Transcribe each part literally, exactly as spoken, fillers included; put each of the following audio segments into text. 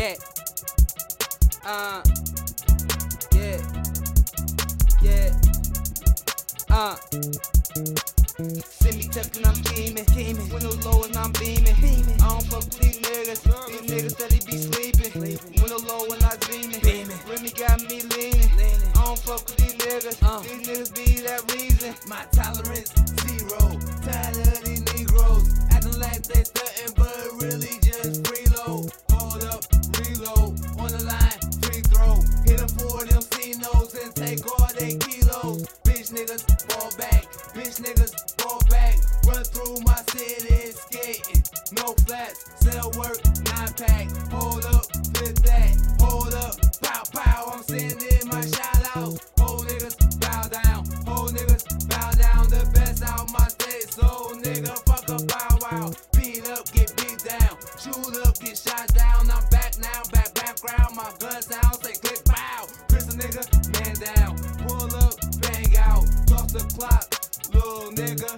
Yeah. Uh. Yeah. Yeah. Uh. Send me text and I'm beaming. Beaming. Window low and I'm beaming. Beaming. I don't fuck with these niggas. These niggas said they be sleeping. Leaving. Window low and I'm beaming. Beaming. Remy got me leaning. Leaning. I don't fuck with these niggas. Uh. These niggas be that reason. My tolerance zero. Tired of these Negroes. Acting like they stuntin', but really just preload. Hold up, reload. On the line, free throw. Hit them for them C-notes and take all they kilos. Bitch niggas, fall back. Bitch niggas, fall back. Run through my city, skating. No flats, sell work, nine pack. Hold up, flip that. Hold up, pow pow. I'm sending my shout out. Whole niggas, bow down. Whole niggas, bow down. The best out my state, so nigga, fuck a bow wow. Beat up, get beat down. Shoot up, get shot down. I'm back now, back background. My gun sounds say click pow. Prison nigga, man down. Pull up, bang out. Toss the clock, little nigga.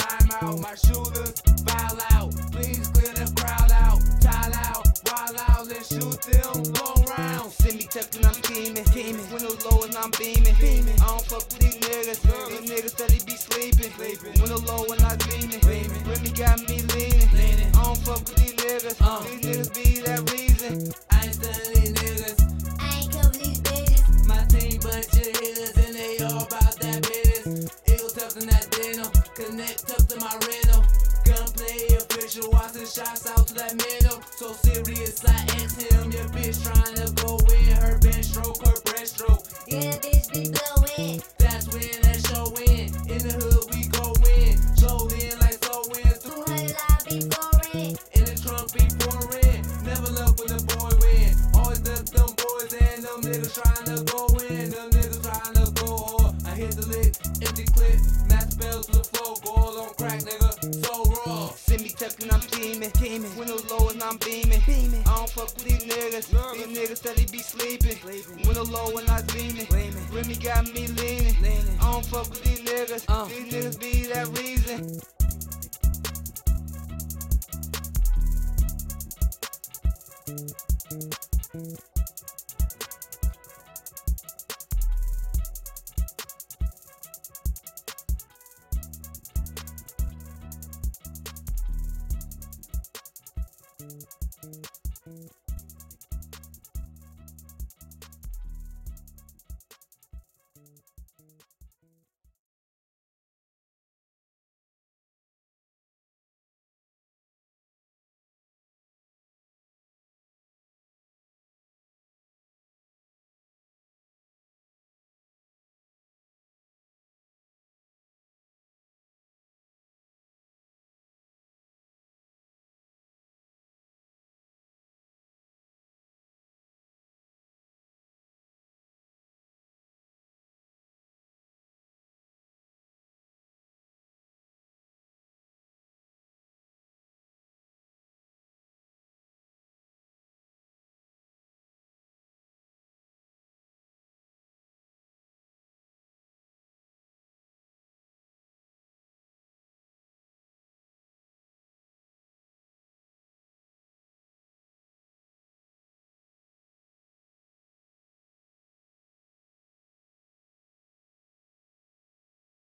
Time out, my shooters, file out. Please clear the crowd out. Tile out, wild out, and shoot them long rounds. Send me texting, I'm beaming. Beaming. Window low and I'm beaming. Beaming. I don't fuck with these niggas. These niggas said they be sleeping. Sleeping. Window low and I'm beaming. Beaming. Remy got me leaning. Leaning. I don't fuck with these niggas. Uh. These niggas be that reason. I ain't telling these niggas. I ain't cover these bitches. My team bunch of hitters and they all about that business. Eagle tucked in that dental. Connect tucked to my rental. Gunplay official. Watching shots out to that middle. So serious I ask him. Your bitch trying to go in. Her bench stroke, her breast stroke. Yeah, bitch be blowing. That's when that show in. In the hood we go in. Showed in like so in. two hundred live be foreign. In the trunk be foreign. Never love when the boy win. Always left them boys and them niggas trying to go in. Them niggas trying to go hard. I hit the lick, empty clip. Math spells to the floor. Goal on crack, nigga. So raw. Send me text and I'm beaming. Beaming. Window low and I'm beaming. Beaming. I don't fuck with these niggas. These niggas said they be sleeping. Sleeping. Window low and I'm beaming. Beaming. Remy got me leaning. Leaning. I don't fuck with these niggas. Uh. These niggas be that reason. Thank you.